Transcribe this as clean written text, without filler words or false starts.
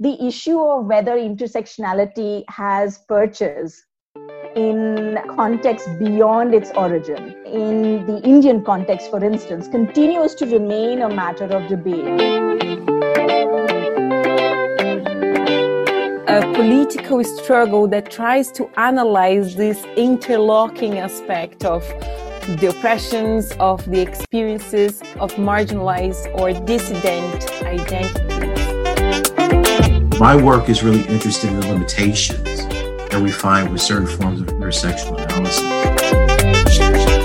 the issue of whether intersectionality has purchase in context beyond its origin, in the Indian context, for instance, continues to remain a matter of debate. A political struggle that tries to analyze this interlocking aspect of the oppressions, of the experiences of marginalized or dissident identities. My work is really interested in the limitations that we find with certain forms of intersectional analysis.